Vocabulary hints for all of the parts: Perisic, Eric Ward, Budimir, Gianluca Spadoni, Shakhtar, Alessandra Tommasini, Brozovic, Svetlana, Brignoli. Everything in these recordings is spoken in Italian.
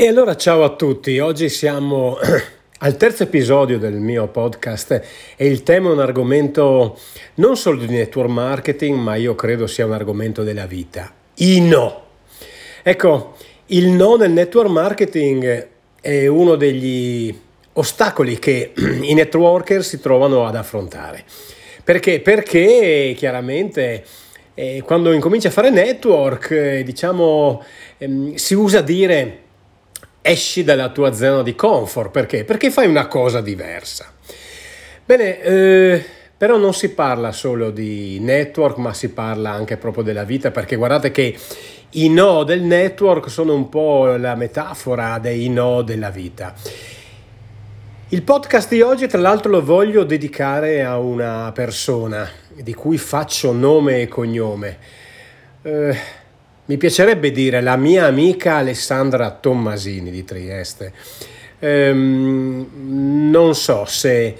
E allora ciao a tutti, oggi siamo al terzo episodio del mio podcast e il tema è un argomento non solo di network marketing, ma io credo sia un argomento della vita, i no. Ecco, il no nel network marketing è uno degli ostacoli che i networker si trovano ad affrontare. Perché? Perché chiaramente quando incomincia a fare network, si usa dire esci dalla tua zona di comfort. Perché? Perché fai una cosa diversa. Bene, però non si parla solo di network, ma si parla anche proprio della vita, perché guardate che i no del network sono un po' la metafora dei no della vita. Il podcast di oggi, tra l'altro, lo voglio dedicare a una persona di cui faccio nome e cognome. Mi piacerebbe dire la mia amica Alessandra Tommasini di Trieste. Non so se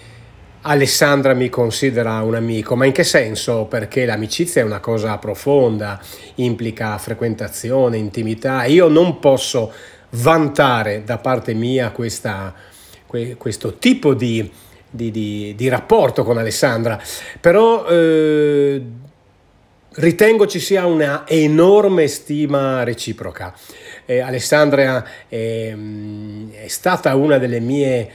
Alessandra mi considera un amico, ma in che senso? Perché l'amicizia è una cosa profonda, implica frequentazione, intimità. Io non posso vantare da parte mia questo tipo di rapporto con Alessandra, però ritengo ci sia una enorme stima reciproca. Alessandra è stata una delle mie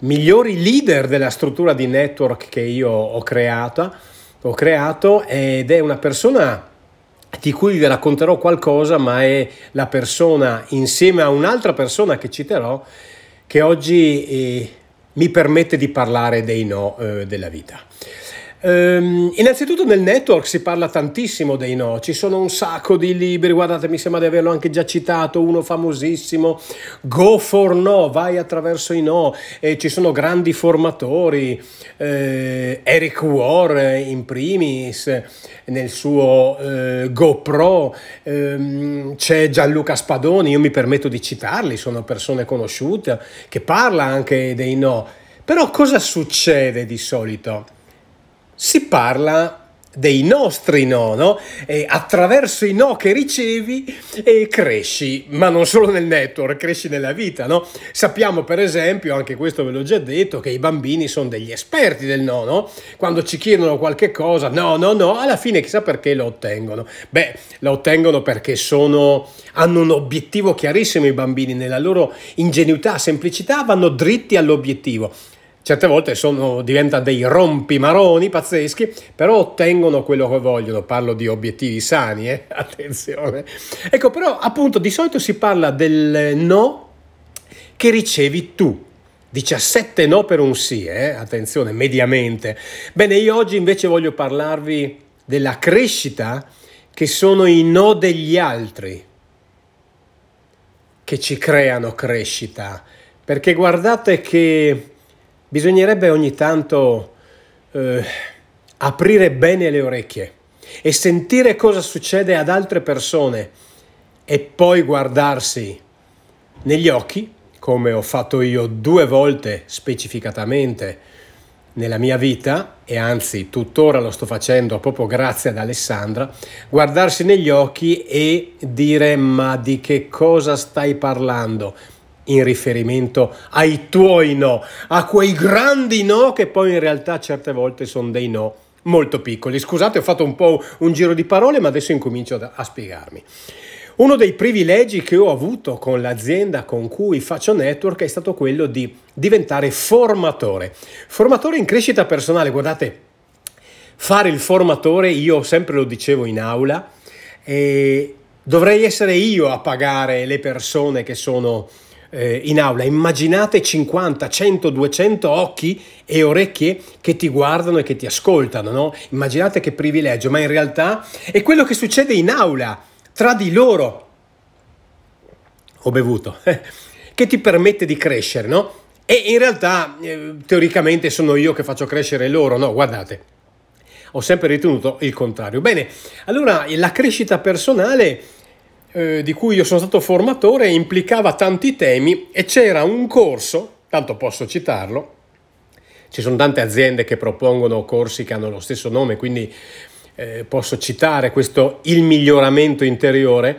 migliori leader della struttura di network che io ho creato ed è una persona di cui vi racconterò qualcosa, ma è la persona, insieme a un'altra persona che citerò, che oggi mi permette di parlare dei no della vita. Innanzitutto nel network si parla tantissimo dei no, ci sono un sacco di libri, guardate, mi sembra di averlo anche già citato, uno famosissimo, Go for No, vai attraverso i no, ci sono grandi formatori, Eric Ward in primis nel suo Go Pro, c'è Gianluca Spadoni, io mi permetto di citarli, sono persone conosciute che parla anche dei no. Però cosa succede di solito? Si parla dei nostri no, no? E attraverso i no che ricevi cresci, ma non solo nel network, cresci nella vita, no? Sappiamo per esempio, anche questo ve l'ho già detto, che i bambini sono degli esperti del no, no? Quando ci chiedono qualche cosa, no, alla fine chissà perché lo ottengono. Beh, lo ottengono perché hanno un obiettivo chiarissimo i bambini, nella loro ingenuità, semplicità, vanno dritti all'obiettivo. Certe volte diventano dei rompimaroni pazzeschi, però ottengono quello che vogliono. Parlo di obiettivi sani, attenzione. Ecco, però appunto di solito si parla del no che ricevi tu. 17 no per un sì, attenzione, mediamente. Bene, io oggi invece voglio parlarvi della crescita, che sono i no degli altri che ci creano crescita. Perché guardate che bisognerebbe ogni tanto aprire bene le orecchie e sentire cosa succede ad altre persone e poi guardarsi negli occhi, come ho fatto io 2 volte specificatamente nella mia vita, e anzi tuttora lo sto facendo proprio grazie ad Alessandra, guardarsi negli occhi e dire: ma di che cosa stai parlando? In riferimento ai tuoi no, a quei grandi no che poi in realtà certe volte sono dei no molto piccoli. Scusate, ho fatto un po' un giro di parole, ma adesso incomincio a spiegarmi. Uno dei privilegi che ho avuto con l'azienda con cui faccio network è stato quello di diventare formatore in crescita personale. Guardate, fare il formatore, io sempre lo dicevo in aula, dovrei essere io a pagare le persone che sono in aula. Immaginate 50, 100, 200 occhi e orecchie che ti guardano e che ti ascoltano, no? Immaginate che privilegio, ma in realtà è quello che succede in aula tra di loro. Ho bevuto, che ti permette di crescere, no? E in realtà teoricamente sono io che faccio crescere loro, no? Guardate, ho sempre ritenuto il contrario. Bene, allora la crescita personale di cui io sono stato formatore implicava tanti temi e c'era un corso, tanto posso citarlo, ci sono tante aziende che propongono corsi che hanno lo stesso nome, quindi posso citare questo il miglioramento interiore.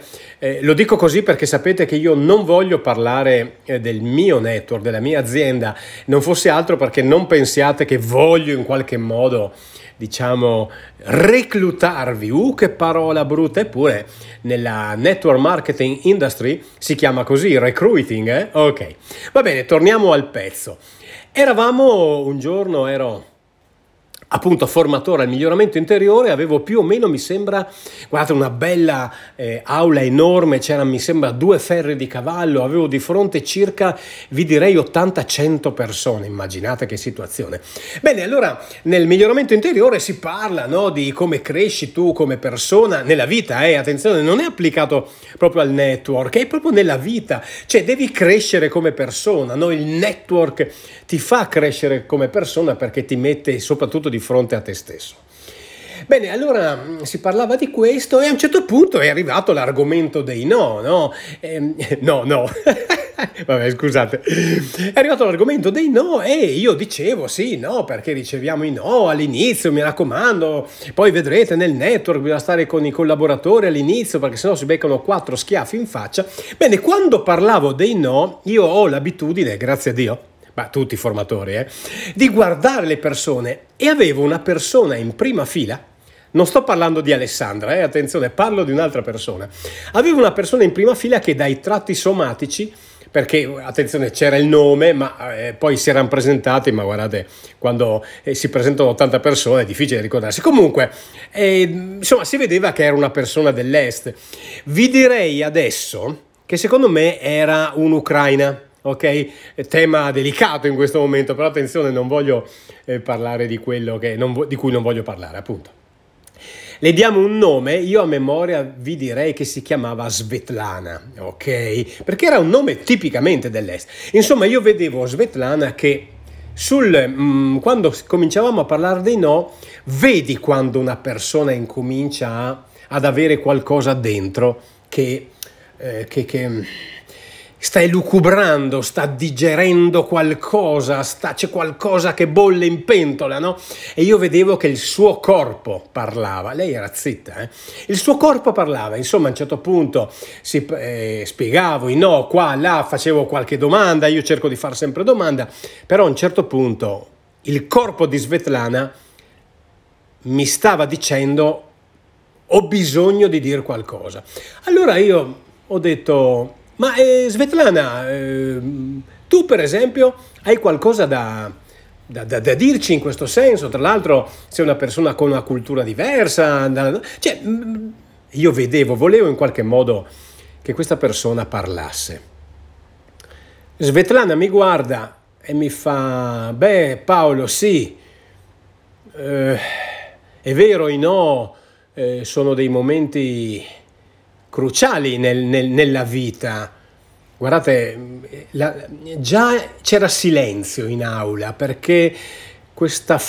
Lo dico così perché sapete che io non voglio parlare del mio network, della mia azienda, non fosse altro perché non pensiate che voglio in qualche modo, diciamo, reclutarvi. Che parola brutta! Eppure nella network marketing industry si chiama così, recruiting, eh? Ok, va bene, torniamo al pezzo. Eravamo un giorno, ero appunto formatore al miglioramento interiore, avevo più o meno, mi sembra, guardate, una bella aula enorme, c'erano, mi sembra, 2 ferri di cavallo, avevo di fronte circa, vi direi, 80-100 persone, immaginate che situazione. Bene, allora nel miglioramento interiore si parla, no, di come cresci tu come persona nella vita, attenzione, non è applicato proprio al network, è proprio nella vita, cioè devi crescere come persona, no? Il network ti fa crescere come persona perché ti mette soprattutto di fronte a te stesso. Bene, allora si parlava di questo e a un certo punto è arrivato l'argomento dei no, no? No. Vabbè, scusate. È arrivato l'argomento dei no e io dicevo sì, no, perché riceviamo i no all'inizio, mi raccomando, poi vedrete nel network bisogna stare con i collaboratori all'inizio perché sennò si beccano 4 schiaffi in faccia. Bene, quando parlavo dei no, io ho l'abitudine, grazie a Dio, ma tutti i formatori, di guardare le persone, e avevo una persona in prima fila, non sto parlando di Alessandra, attenzione, parlo di un'altra persona, avevo una persona in prima fila che dai tratti somatici, perché, attenzione, c'era il nome, ma poi si erano presentati, ma guardate, quando si presentano 80 persone è difficile ricordarsi. Comunque, insomma, si vedeva che era una persona dell'est. Vi direi adesso che secondo me era un'ucraina. Ok, tema delicato in questo momento, però attenzione, non voglio parlare di quello che di cui non voglio parlare, appunto. Le diamo un nome, io a memoria vi direi che si chiamava Svetlana, ok? Perché era un nome tipicamente dell'est. Insomma, io vedevo Svetlana che quando cominciavamo a parlare dei no, vedi quando una persona incomincia ad avere qualcosa dentro che sta elucubrando, sta digerendo qualcosa, c'è qualcosa che bolle in pentola, no? E io vedevo che il suo corpo parlava, lei era zitta, il suo corpo parlava, insomma a un certo punto spiegavo i no, qua, là, facevo qualche domanda, io cerco di far sempre domanda, però a un certo punto il corpo di Svetlana mi stava dicendo ho bisogno di dire qualcosa. Allora io ho detto... Ma Svetlana, tu per esempio hai qualcosa da dirci in questo senso? Tra l'altro sei una persona con una cultura diversa. Cioè, io volevo in qualche modo che questa persona parlasse. Svetlana mi guarda e mi fa, beh Paolo, sì, è vero, i no sono dei momenti... cruciali nella vita. Guardate, già c'era silenzio in aula perché questa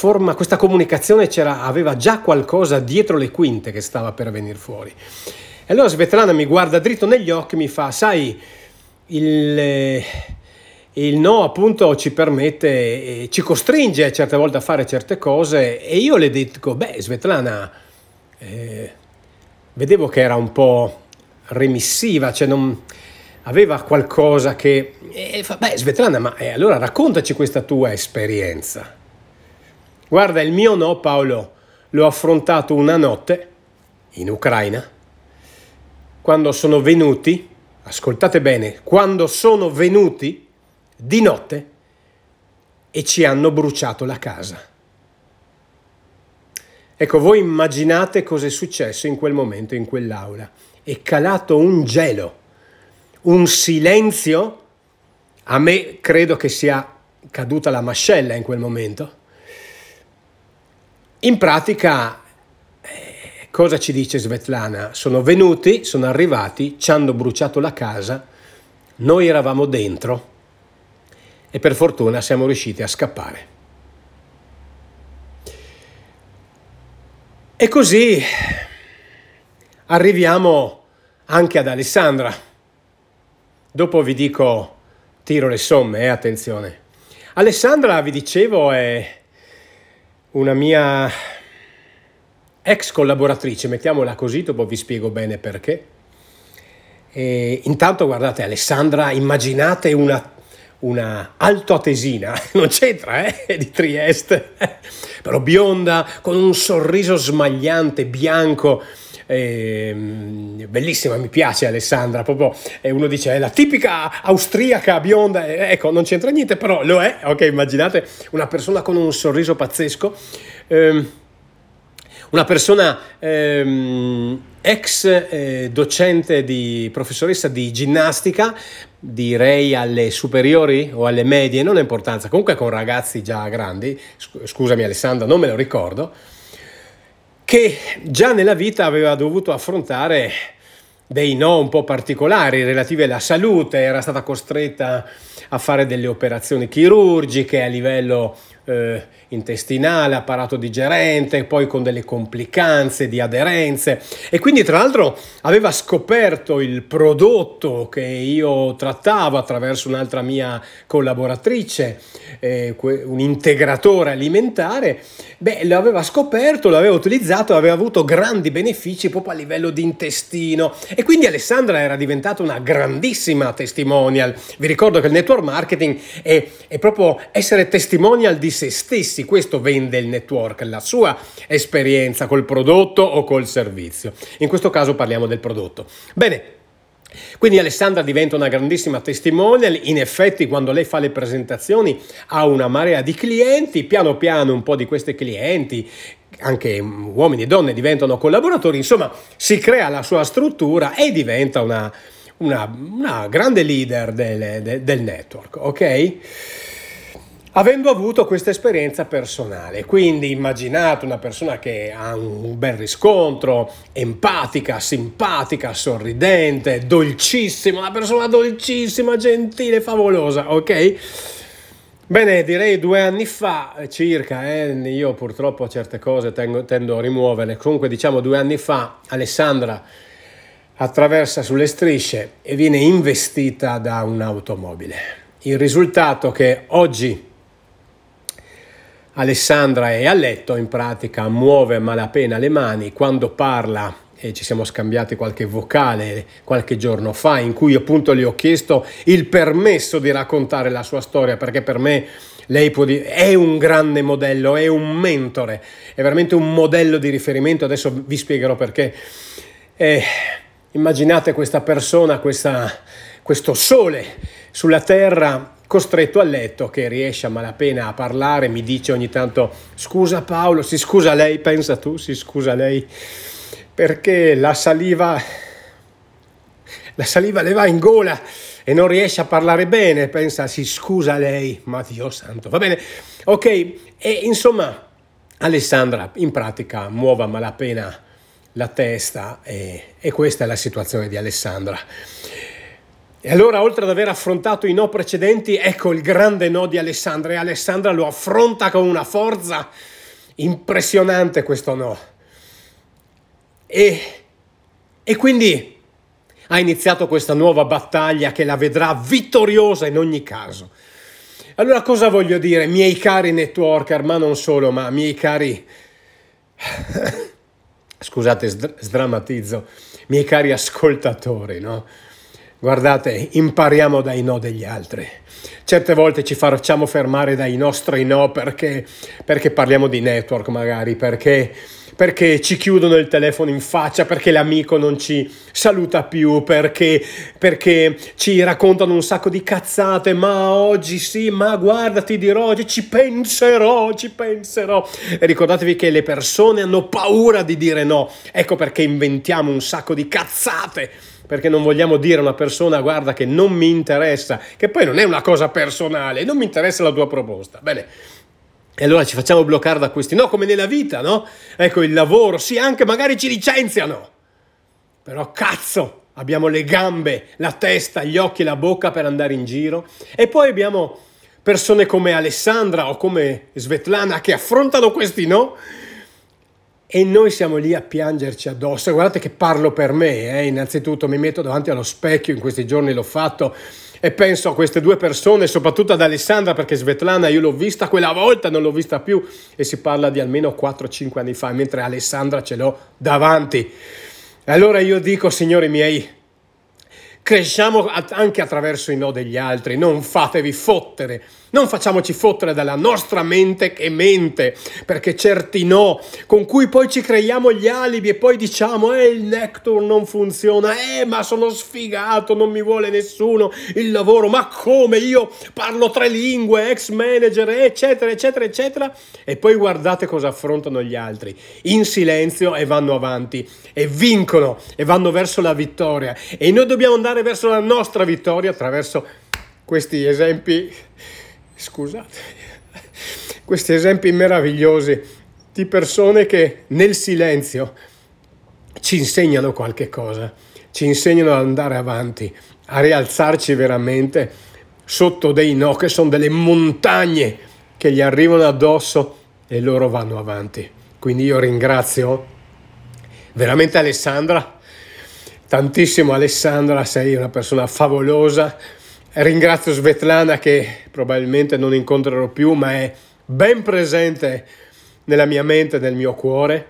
comunicazione aveva già qualcosa dietro le quinte che stava per venire fuori. E allora Svetlana mi guarda dritto negli occhi e mi fa, sai, il no appunto ci permette, ci costringe certe volte a fare certe cose, e io le dico, beh Svetlana, vedevo che era un po' remissiva, cioè non aveva qualcosa che... beh Svetlana, ma allora raccontaci questa tua esperienza. Guarda, il mio no, Paolo, l'ho affrontato una notte in Ucraina, quando sono venuti, ascoltate bene, quando sono venuti di notte e ci hanno bruciato la casa. Ecco, voi immaginate cosa è successo in quel momento, in quell'aula. È calato un gelo, un silenzio. A me credo che sia caduta la mascella in quel momento. In pratica, cosa ci dice Svetlana? Sono venuti, sono arrivati, ci hanno bruciato la casa, noi eravamo dentro e per fortuna siamo riusciti a scappare. E così arriviamo anche ad Alessandra. Dopo vi dico, tiro le somme, attenzione. Alessandra, vi dicevo, è una mia ex collaboratrice, mettiamola così, dopo vi spiego bene perché. E intanto guardate Alessandra, immaginate una altoatesina, non c'entra, di Trieste, però bionda, con un sorriso smagliante, bianco, bellissima, mi piace Alessandra, proprio, uno dice è la tipica austriaca bionda, ecco, non c'entra niente, però lo è, ok, immaginate una persona con un sorriso pazzesco, una persona ex docente di professoressa di ginnastica, direi alle superiori o alle medie, non ha importanza, comunque con ragazzi già grandi, scusami Alessandra, non me lo ricordo, che già nella vita aveva dovuto affrontare dei no un po' particolari relativi alla salute, era stata costretta a fare delle operazioni chirurgiche a livello intestinale, apparato digerente, poi con delle complicanze di aderenze, e quindi tra l'altro aveva scoperto il prodotto che io trattavo attraverso un'altra mia collaboratrice, un integratore alimentare, lo aveva scoperto, l'aveva utilizzato, aveva avuto grandi benefici proprio a livello di intestino, e quindi Alessandra era diventata una grandissima testimonial. Vi ricordo che il network marketing è proprio essere testimonial di se stessi, questo vende il network, la sua esperienza col prodotto o col servizio. In questo caso parliamo del prodotto. Bene, quindi Alessandra diventa una grandissima testimonial, in effetti quando lei fa le presentazioni ha una marea di clienti, piano piano un po' di questi clienti, anche uomini e donne, diventano collaboratori, insomma si crea la sua struttura e diventa una grande leader del network, ok? Avendo avuto questa esperienza personale, quindi immaginate una persona che ha un bel riscontro, empatica, simpatica, sorridente, dolcissima, una persona dolcissima, gentile, favolosa, ok? Bene, direi 2 anni fa circa, io purtroppo certe cose tendo a rimuoverle, comunque diciamo 2 anni fa Alessandra attraversa sulle strisce e viene investita da un'automobile. Il risultato che oggi Alessandra è a letto, in pratica muove a malapena le mani, quando parla, e ci siamo scambiati qualche vocale qualche giorno fa in cui appunto le ho chiesto il permesso di raccontare la sua storia, perché per me lei è un grande modello, è un mentore, è veramente un modello di riferimento, adesso vi spiegherò perché. Immaginate questa persona, questo sole sulla terra, costretto a letto, che riesce a malapena a parlare, mi dice ogni tanto scusa Paolo, si scusa lei, pensa tu, si scusa lei perché la saliva le va in gola e non riesce a parlare bene, pensa si scusa lei, ma Dio santo, va bene, ok, e insomma Alessandra in pratica muove a malapena la testa e questa è la situazione di Alessandra. E allora, oltre ad aver affrontato i no precedenti, ecco il grande no di Alessandra, e Alessandra lo affronta con una forza impressionante questo no. E quindi ha iniziato questa nuova battaglia che la vedrà vittoriosa in ogni caso. Allora cosa voglio dire, miei cari networker, ma non solo, ma miei cari... Scusate, sdrammatizzo, miei cari ascoltatori, no? Guardate, impariamo dai no degli altri. Certe volte ci facciamo fermare dai nostri no perché parliamo di network magari, perché ci chiudono il telefono in faccia, perché l'amico non ci saluta più, perché ci raccontano un sacco di cazzate, ma oggi sì, ma guarda ti dirò, oggi ci penserò. E ricordatevi che le persone hanno paura di dire no, ecco perché inventiamo un sacco di cazzate, perché non vogliamo dire a una persona guarda che non mi interessa, che poi non è una cosa personale, non mi interessa la tua proposta, bene, e allora ci facciamo bloccare da questi no, come nella vita, no? Ecco, il lavoro, sì, anche magari ci licenziano, però cazzo, abbiamo le gambe, la testa, gli occhi, la bocca per andare in giro, e poi abbiamo persone come Alessandra o come Svetlana che affrontano questi no, e noi siamo lì a piangerci addosso. Guardate che parlo per me, innanzitutto mi metto davanti allo specchio, in questi giorni l'ho fatto, E penso a queste due persone, soprattutto ad Alessandra, perché Svetlana io l'ho vista quella volta, non l'ho vista più, e si parla di almeno 4-5 anni fa, mentre Alessandra ce l'ho davanti. Allora io dico, signori miei, cresciamo anche attraverso i no degli altri, non fatevi fottere, non facciamoci fottere dalla nostra mente che mente, perché certi no, con cui poi ci creiamo gli alibi e poi diciamo il Nectar non funziona, ma sono sfigato, non mi vuole nessuno, il lavoro, ma come, io parlo 3 lingue, ex manager, eccetera, eccetera, eccetera, e poi guardate cosa affrontano gli altri, in silenzio, e vanno avanti, e vincono, e vanno verso la vittoria, e noi dobbiamo andare verso la nostra vittoria attraverso questi esempi meravigliosi di persone che nel silenzio ci insegnano qualche cosa, ci insegnano ad andare avanti, a rialzarci veramente sotto dei no che sono delle montagne che gli arrivano addosso, e loro vanno avanti. Quindi io ringrazio veramente Alessandra tantissimo. Alessandra, sei una persona favolosa. Ringrazio Svetlana, che probabilmente non incontrerò più, ma è ben presente nella mia mente, nel mio cuore,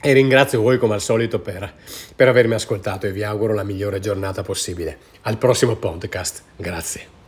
e ringrazio voi come al solito per avermi ascoltato, e vi auguro la migliore giornata possibile. Al prossimo podcast. Grazie.